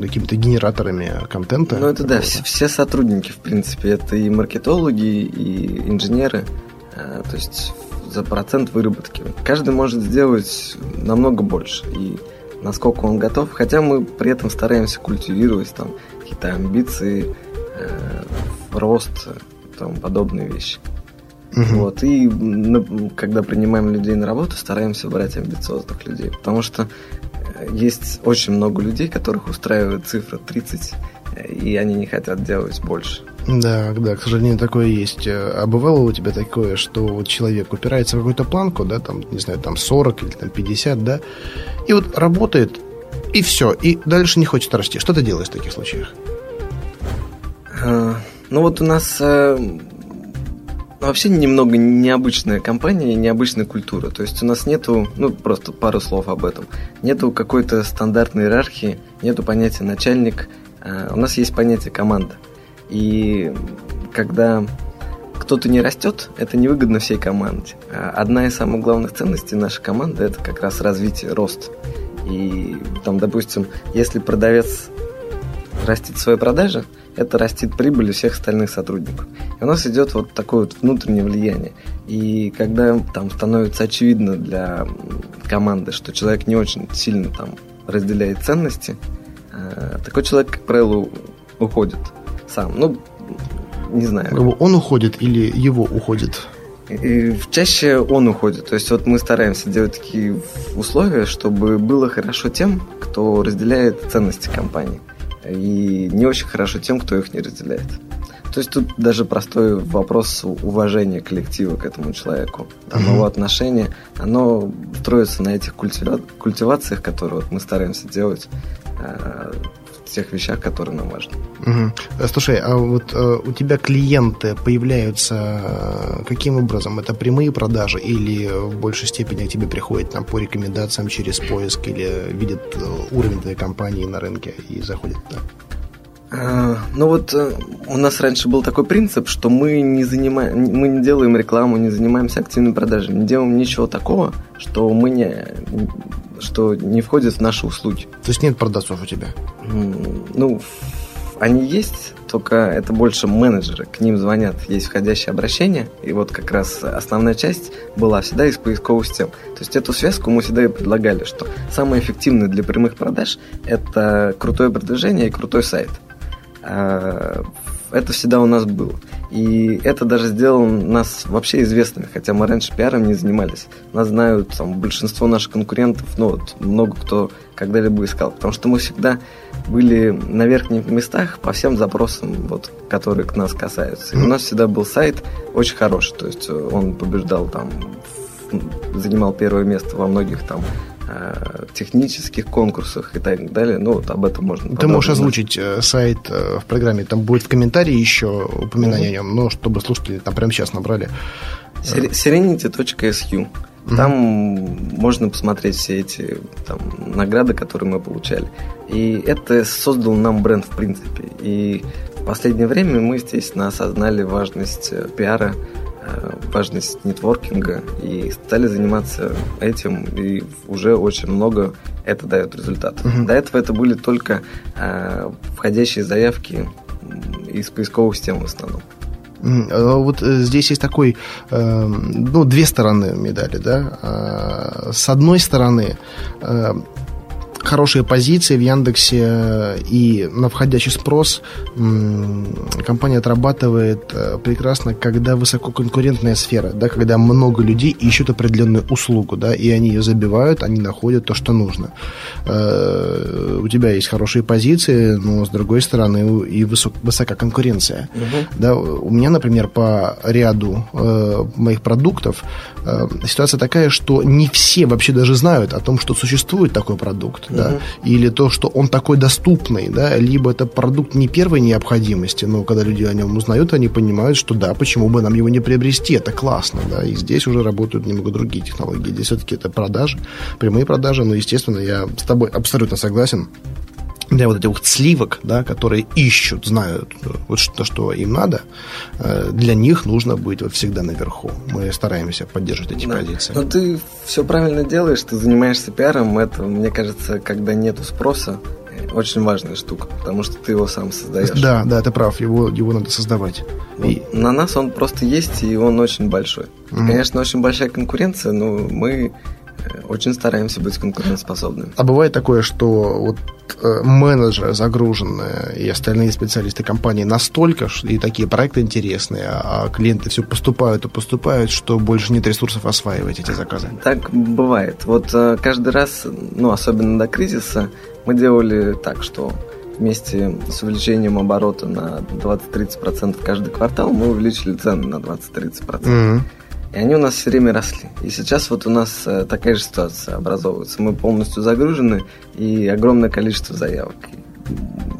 какими-то генераторами контента. Ну, это да, все сотрудники, в принципе, это и маркетологи, и инженеры, то есть за процент выработки. Каждый может сделать намного больше, и насколько он готов, хотя мы при этом стараемся культивировать там какие-то амбиции, рост, там подобные вещи. Вот. И когда принимаем людей на работу, стараемся брать амбициозных людей, потому что есть очень много людей, которых устраивает цифра 30, и они не хотят делать больше. Да, да, к сожалению, такое есть. А бывало у тебя такое, что вот человек упирается в какую-то планку, да, там, не знаю, там 40 или там 50, да, и вот работает, и все, и дальше не хочет расти. Что ты делаешь в таких случаях? Ну вот у нас вообще немного необычная компания, необычная культура. То есть у нас нету, ну просто пару слов об этом, нету какой-то стандартной иерархии, нету понятия начальник. У нас есть понятие команда. И когда кто-то не растет, это невыгодно всей команде. Одна из самых главных ценностей нашей команды – это как раз развитие, рост. И, там, допустим, если продавец растит свои продажи, это растит прибыль у всех остальных сотрудников. И у нас идет вот такое вот внутреннее влияние. И когда там становится очевидно для команды, что человек не очень сильно там разделяет ценности, такой человек, как правило, уходит сам. Ну, не знаю. Он уходит или его уходит? И чаще он уходит. То есть вот мы стараемся делать такие условия, чтобы было хорошо тем, кто разделяет ценности компании, и не очень хорошо тем, кто их не разделяет. То есть тут даже простой вопрос уважения коллектива к этому человеку, там, его отношение, оно строится на этих культивациях, которые вот мы стараемся делать, в тех вещах, которые нам важны. Слушай, а вот у тебя клиенты появляются каким образом? Это прямые продажи или в большей степени к тебе приходят там по рекомендациям через поиск, или видят уровень твоей компании на рынке и заходят туда? Ну вот у нас раньше был такой принцип, что мы не делаем рекламу, не занимаемся активной продажей, не делаем ничего такого, что не входит в наши услуги. То есть нет продавцов у тебя? Ну, они есть, только это больше менеджеры, к ним звонят, есть входящие обращения, и вот как раз основная часть была всегда из поисковых систем. То есть эту связку мы всегда и предлагали, что самое эффективное для прямых продаж – это крутое продвижение и крутой сайт. Это всегда у нас было. И это даже сделало нас вообще известными, хотя мы раньше пиаром не занимались. Нас знают там большинство наших конкурентов, ну вот много кто когда-либо искал, потому что мы всегда были на верхних местах по всем запросам, вот, которые к нас касаются. И у нас всегда был сайт очень хороший, то есть он побеждал там, занимал первое место во многих там технических конкурсах и так далее. Ну, вот об этом можно... Ты можешь озвучить сайт в программе, там будет в комментарии еще упоминание о нем, но чтобы слушатели там прямо сейчас набрали. Serenity.su. Там можно посмотреть все эти там награды, которые мы получали. И это создал нам бренд, в принципе. И в последнее время мы, естественно, осознали важность пиара, важность нетворкинга и стали заниматься этим, и уже очень много это дает результат. Mm-hmm. До этого это были только входящие заявки из поисковых систем в основном. Вот здесь есть такой, ну, две стороны медали, да. С одной стороны, хорошие позиции в Яндексе и на входящий спрос компания отрабатывает прекрасно, когда высококонкурентная сфера, да, когда много людей ищут определенную услугу, да, и они ее забивают, они находят то, что нужно. У тебя есть хорошие позиции, но, с другой стороны, и высока конкуренция. Угу. Да, у меня, например, по ряду моих продуктов ситуация такая, что не все вообще даже знают о том, что существует такой продукт. Да, или то, что он такой доступный, да, либо это продукт не первой необходимости, но когда люди о нем узнают, они понимают, что да, почему бы нам его не приобрести, это классно, да, и здесь уже работают немного другие технологии, здесь все-таки это продажи, прямые продажи, но, естественно, я с тобой абсолютно согласен. Для вот этих вот сливок, да, которые ищут, знают, вот что им надо, для них нужно быть вот всегда наверху. Мы стараемся поддерживать эти позиции. Но ты все правильно делаешь, ты занимаешься пиаром. Это, мне кажется, когда нету спроса, очень важная штука, потому что ты его сам создаешь. Да, ты прав, его надо создавать. И... На нас он просто есть, и он очень большой. Mm-hmm. Конечно, очень большая конкуренция, но мы очень стараемся быть конкурентоспособными. А бывает такое, что вот менеджеры загруженные и остальные специалисты компании настолько, и такие проекты интересные, а клиенты все поступают и поступают, что больше нет ресурсов осваивать эти заказы? Так бывает. Вот каждый раз, ну, особенно до кризиса, мы делали так, что вместе с увеличением оборота на 20-30% каждый квартал мы увеличили цены на 20-30%. Mm-hmm. И они у нас все время росли. И сейчас вот у нас такая же ситуация образовывается. Мы полностью загружены, и огромное количество заявок.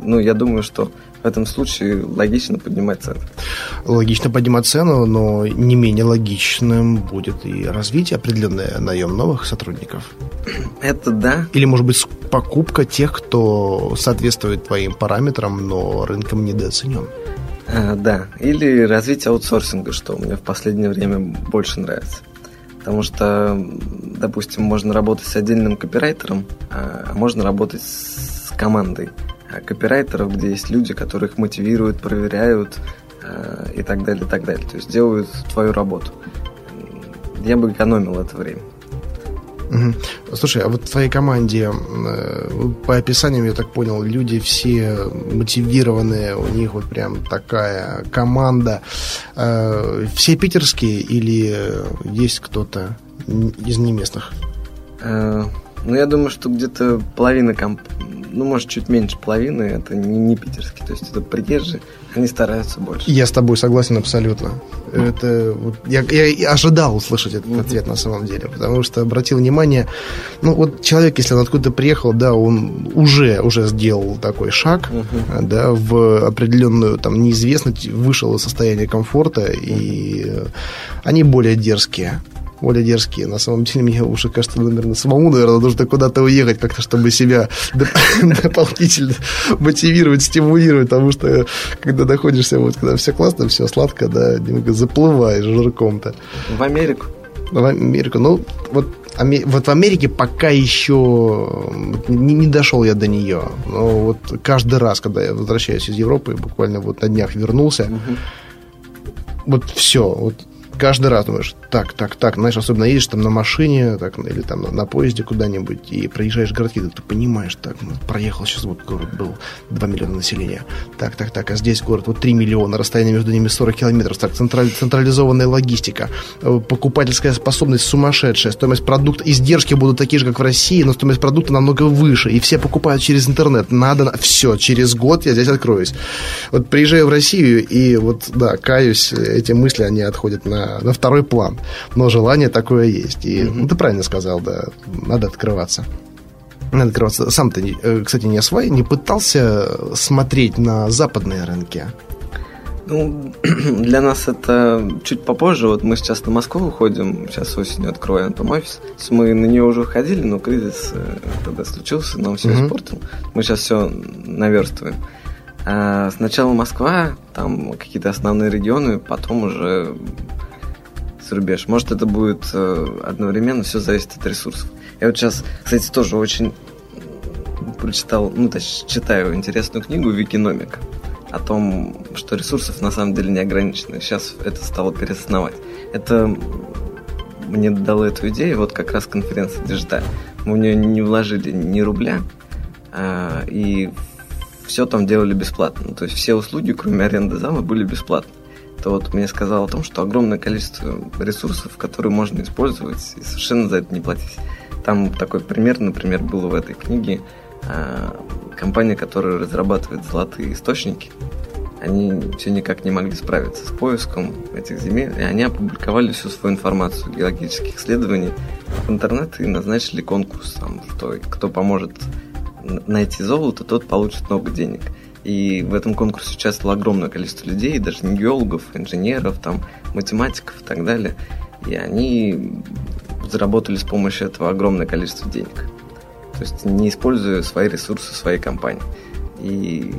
Ну, я думаю, что в этом случае логично поднимать цену. Логично поднимать цену, но не менее логичным будет и развитие определенное, наем новых сотрудников. Это да. Или, может быть, покупка тех, кто соответствует твоим параметрам, но рынком недооценен. Да, или развитие аутсорсинга, что мне в последнее время больше нравится. Потому что, допустим, можно работать с отдельным копирайтером, а можно работать с командой копирайтеров, где есть люди, которые их мотивируют, проверяют и так далее, и так далее. То есть делают твою работу. Я бы экономил это время. Слушай, а вот в твоей команде, по описаниям, я так понял, люди все мотивированные, у них вот прям такая команда. Все питерские или есть кто-то из неместных? Ну, я думаю, что где-то половина ну, может, чуть меньше половины, это не питерские, то есть это приезжие, они стараются больше. Я с тобой согласен абсолютно. Это, вот, я ожидал услышать этот ответ на самом деле, потому что обратил внимание, ну, вот человек, если он откуда-то приехал, да, он уже сделал такой шаг, да, в определенную, там, неизвестность, вышел из состояния комфорта, и они более дерзкие. Более дерзкие. На самом деле, мне уже кажется, наверное, самому, нужно куда-то уехать, как-то, чтобы себя дополнительно мотивировать, стимулировать, потому что, когда находишься, вот, когда все классно, все сладко, да, немного заплываешь жирком-то. В Америку. Ну, вот в Америке пока еще не дошел я до нее. Но вот каждый раз, когда я возвращаюсь из Европы, буквально вот на днях вернулся, вот все, вот каждый раз думаешь, так, знаешь, особенно едешь там на машине, так, или там на поезде куда-нибудь, и проезжаешь городки, ты понимаешь, так, ну, проехал сейчас, вот город был 2 миллиона населения, так, а здесь город, вот 3 миллиона, расстояние между ними 40 километров, так, централизованная логистика, покупательская способность сумасшедшая, стоимость продукта, издержки будут такие же, как в России, но стоимость продукта намного выше, и все покупают через интернет, все, через год я здесь откроюсь. Вот приезжаю в Россию, и вот, да, каюсь, эти мысли, они отходят на второй план. Но желание такое есть. И ты правильно сказал, да. Надо открываться. Сам ты, кстати, не пытался смотреть на западные рынки? Ну, для нас это чуть попозже. Вот мы сейчас на Москву уходим, сейчас осенью открываем там офис. Мы на нее уже уходили, но кризис тогда случился, нам все испортил. Мы сейчас все наверстываем. А сначала Москва, там какие-то основные регионы, потом уже рубеж. Может, это будет одновременно, все зависит от ресурсов. Я вот сейчас, кстати, тоже очень прочитал, ну, точнее, читаю интересную книгу «Викиномик» о том, что ресурсов на самом деле не ограничено. Сейчас это стало переосновать. Это мне дало эту идею, вот как раз конференция Digitale. Мы в нее не вложили ни рубля, и все там делали бесплатно. То есть все услуги, кроме аренды зала, были бесплатны. Это вот мне сказал о том, что огромное количество ресурсов, которые можно использовать и совершенно за это не платить. Там такой пример, например, был в этой книге. Компания, которая разрабатывает золотые источники, они все никак не могли справиться с поиском этих земель, и они опубликовали всю свою информацию геологических исследований в интернет и назначили конкурс, там, что кто поможет найти золото, тот получит много денег. И в этом конкурсе участвовало огромное количество людей, даже не геологов, инженеров, там, математиков и так далее. И они заработали с помощью этого огромное количество денег. То есть не используя свои ресурсы своей компании. И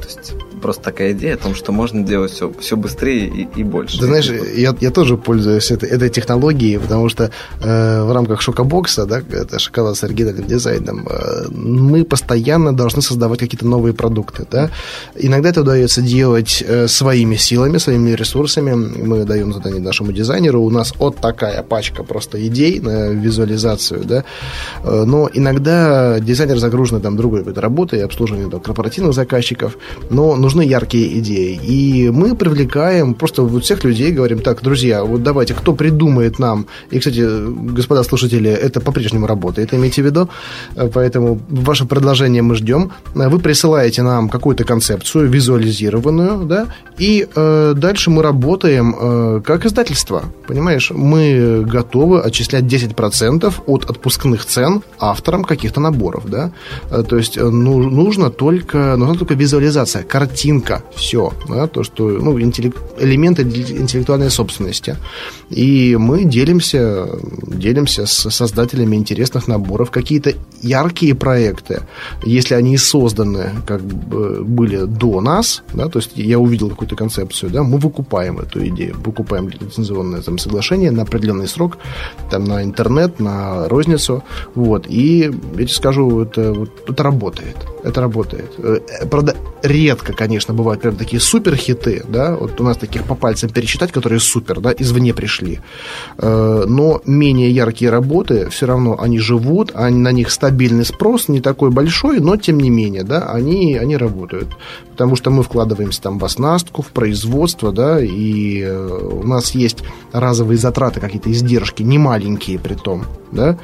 то есть просто такая идея о том, что можно делать все быстрее и больше. Ты знаешь, я тоже пользуюсь этой технологией, потому что в рамках Шокобокса, да, это шоколад с оригинальным дизайном, мы постоянно должны создавать какие-то новые продукты, да? Иногда это удается делать своими силами, своими ресурсами. Мы даем задание нашему дизайнеру, у нас вот такая пачка просто идей на визуализацию, да? Но иногда дизайнер загружен там другой работой, обслуживанием корпоративных заказчиков, но нужны яркие идеи. И мы привлекаем просто вот всех людей, говорим: так, друзья, вот давайте, кто придумает нам. И, кстати, господа слушатели, это по-прежнему работает, имейте в виду. Поэтому ваше предложение мы ждем. Вы присылаете нам какую-то концепцию, визуализированную, да, и дальше мы работаем как издательство. Понимаешь, мы готовы отчислять 10% от отпускных цен авторам каких-то наборов, да. То есть нужна только визуализация, картинка, все, да, то, что, ну, элементы интеллектуальной собственности. И мы делимся с создателями интересных наборов. Какие-то яркие проекты, если они созданы, как бы были до нас, да, то есть я увидел какую-то концепцию, да, мы выкупаем эту идею, выкупаем лицензионное там соглашение на определенный срок, там, на интернет, на розницу, вот. И я тебе скажу, это работает. Это работает. Правда, редко, конечно, бывают прям такие суперхиты, да, вот у нас таких по пальцам пересчитать, которые супер, да, извне пришли. Но менее яркие работы, все равно они живут, на них стабильный спрос, не такой большой, но тем не менее, да, они работают. Потому что мы вкладываемся там в оснастку, в производство, да, и у нас есть разовые затраты, какие-то издержки, немаленькие притом, да,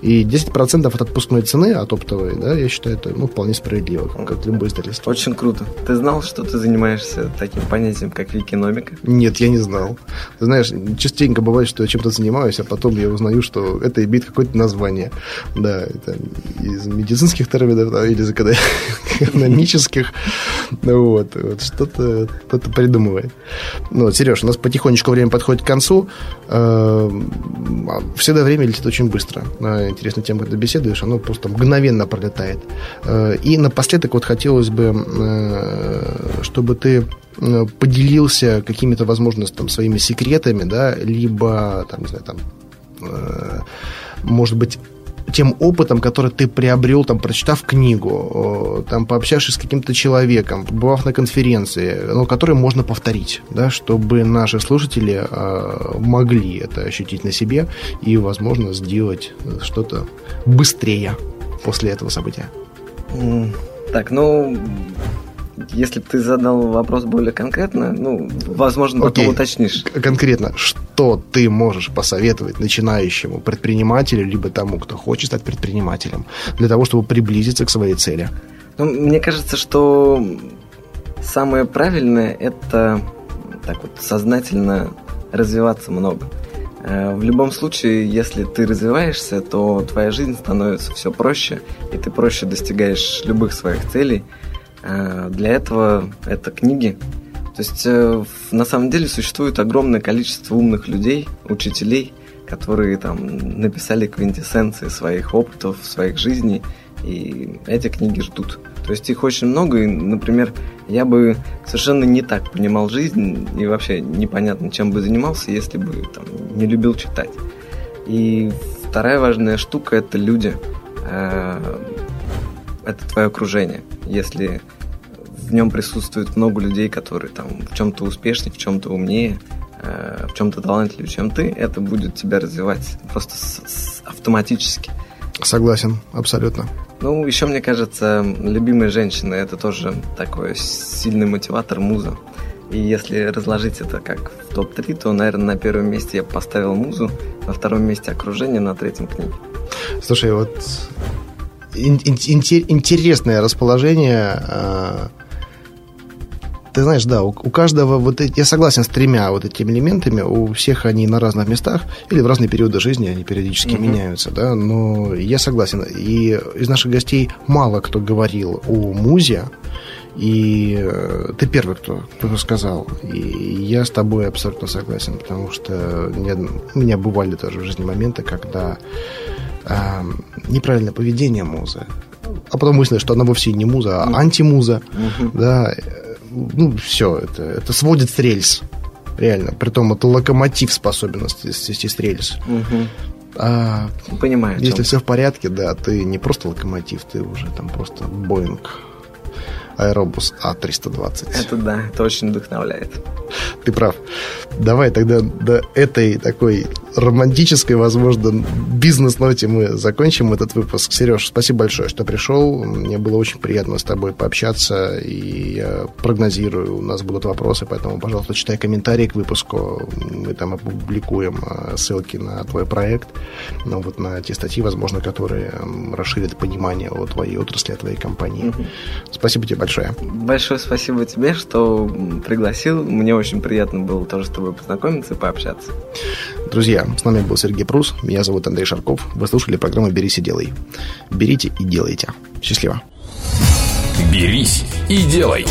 и 10% от отпускной цены, от оптовой, да, я считаю, это, ну, вполне справедливо, как любое издательство. Очень круто. Ты знал, что ты занимаешься таким понятием, как викиномика? Нет, я не знал. Ты знаешь, частенько бывает, что я чем-то занимаюсь, а потом я узнаю, что это имеет какое-то название. Да, это из медицинских терминов, да, или из экономических. Вот, что-то кто-то придумывает. Ну, вот, Сереж, у нас потихонечку время подходит к концу. Всегда время летит очень быстро. Интересная тема, когда беседуешь, оно просто мгновенно пролетает. И напоследок вот хотелось бы, чтобы ты поделился какими-то, возможно, там, своими секретами, да, либо, там, не знаю, там, может быть, тем опытом, который ты приобрел, там, прочитав книгу, там, пообщавшись с каким-то человеком, побывав на конференции, но который можно повторить, да, чтобы наши слушатели могли это ощутить на себе и, возможно, сделать что-то быстрее после этого события. Так, ну, если бы ты задал вопрос более конкретно, ну, возможно, потом уточнишь. Конкретно, что ты можешь посоветовать начинающему предпринимателю, либо тому, кто хочет стать предпринимателем, для того, чтобы приблизиться к своей цели? Ну, мне кажется, что самое правильное – это так вот сознательно развиваться много. В любом случае, если ты развиваешься, то твоя жизнь становится все проще, и ты проще достигаешь любых своих целей. Для этого это книги. То есть, на самом деле, существует огромное количество умных людей, учителей, которые там написали квинтэссенции своих опытов, своих жизней, и эти книги ждут. То есть их очень много, и, например, я бы совершенно не так понимал жизнь и вообще непонятно, чем бы занимался, если бы там не любил читать. И вторая важная штука – это люди, это твое окружение. Если в нем присутствует много людей, которые там в чем-то успешнее, в чем-то умнее, в чем-то талантливее, чем ты, это будет тебя развивать просто автоматически. Согласен, абсолютно. Ну, еще, мне кажется, любимая женщина – это тоже такой сильный мотиватор, муза. И если разложить это как в топ-3, то, наверное, на первом месте я поставил музу, на втором месте окружение, на третьем книги. Слушай, вот интересное расположение. Ты знаешь, да, у каждого, вот я согласен с тремя вот этими элементами, у всех они на разных местах или в разные периоды жизни, они периодически меняются, да, но я согласен. И из наших гостей мало кто говорил о музе, и ты первый, кто сказал, и я с тобой абсолютно согласен, потому что у меня бывали тоже в жизни моменты, когда неправильное поведение музы, а потом выяснилось, что она вовсе не муза, а антимуза, да. Ну, все, это сводит с рельс. Реально. Притом это локомотив способен свести с рельс. А, понимаю. Если все в порядке, да, ты не просто локомотив, ты уже там просто Боинг, аэробус А320. Это да, это очень вдохновляет. Ты прав. Давай тогда до этой такой романтической, возможно, бизнес-ноте мы закончим этот выпуск. Сереж, спасибо большое, что пришел. Мне было очень приятно с тобой пообщаться. И я прогнозирую, у нас будут вопросы, поэтому, пожалуйста, читай комментарии к выпуску. Мы там опубликуем ссылки на твой проект, ну, вот на те статьи, возможно, которые расширят понимание о твоей отрасли, о твоей компании. Спасибо тебе большое. Большое спасибо тебе, что пригласил. Мне очень приятно было тоже с тобой познакомиться и пообщаться. Друзья, с нами был Сергей Прус, меня зовут Андрей Шарков. Вы слушали программу «Берись и делай». Берите и делайте. Счастливо. Берись и делай.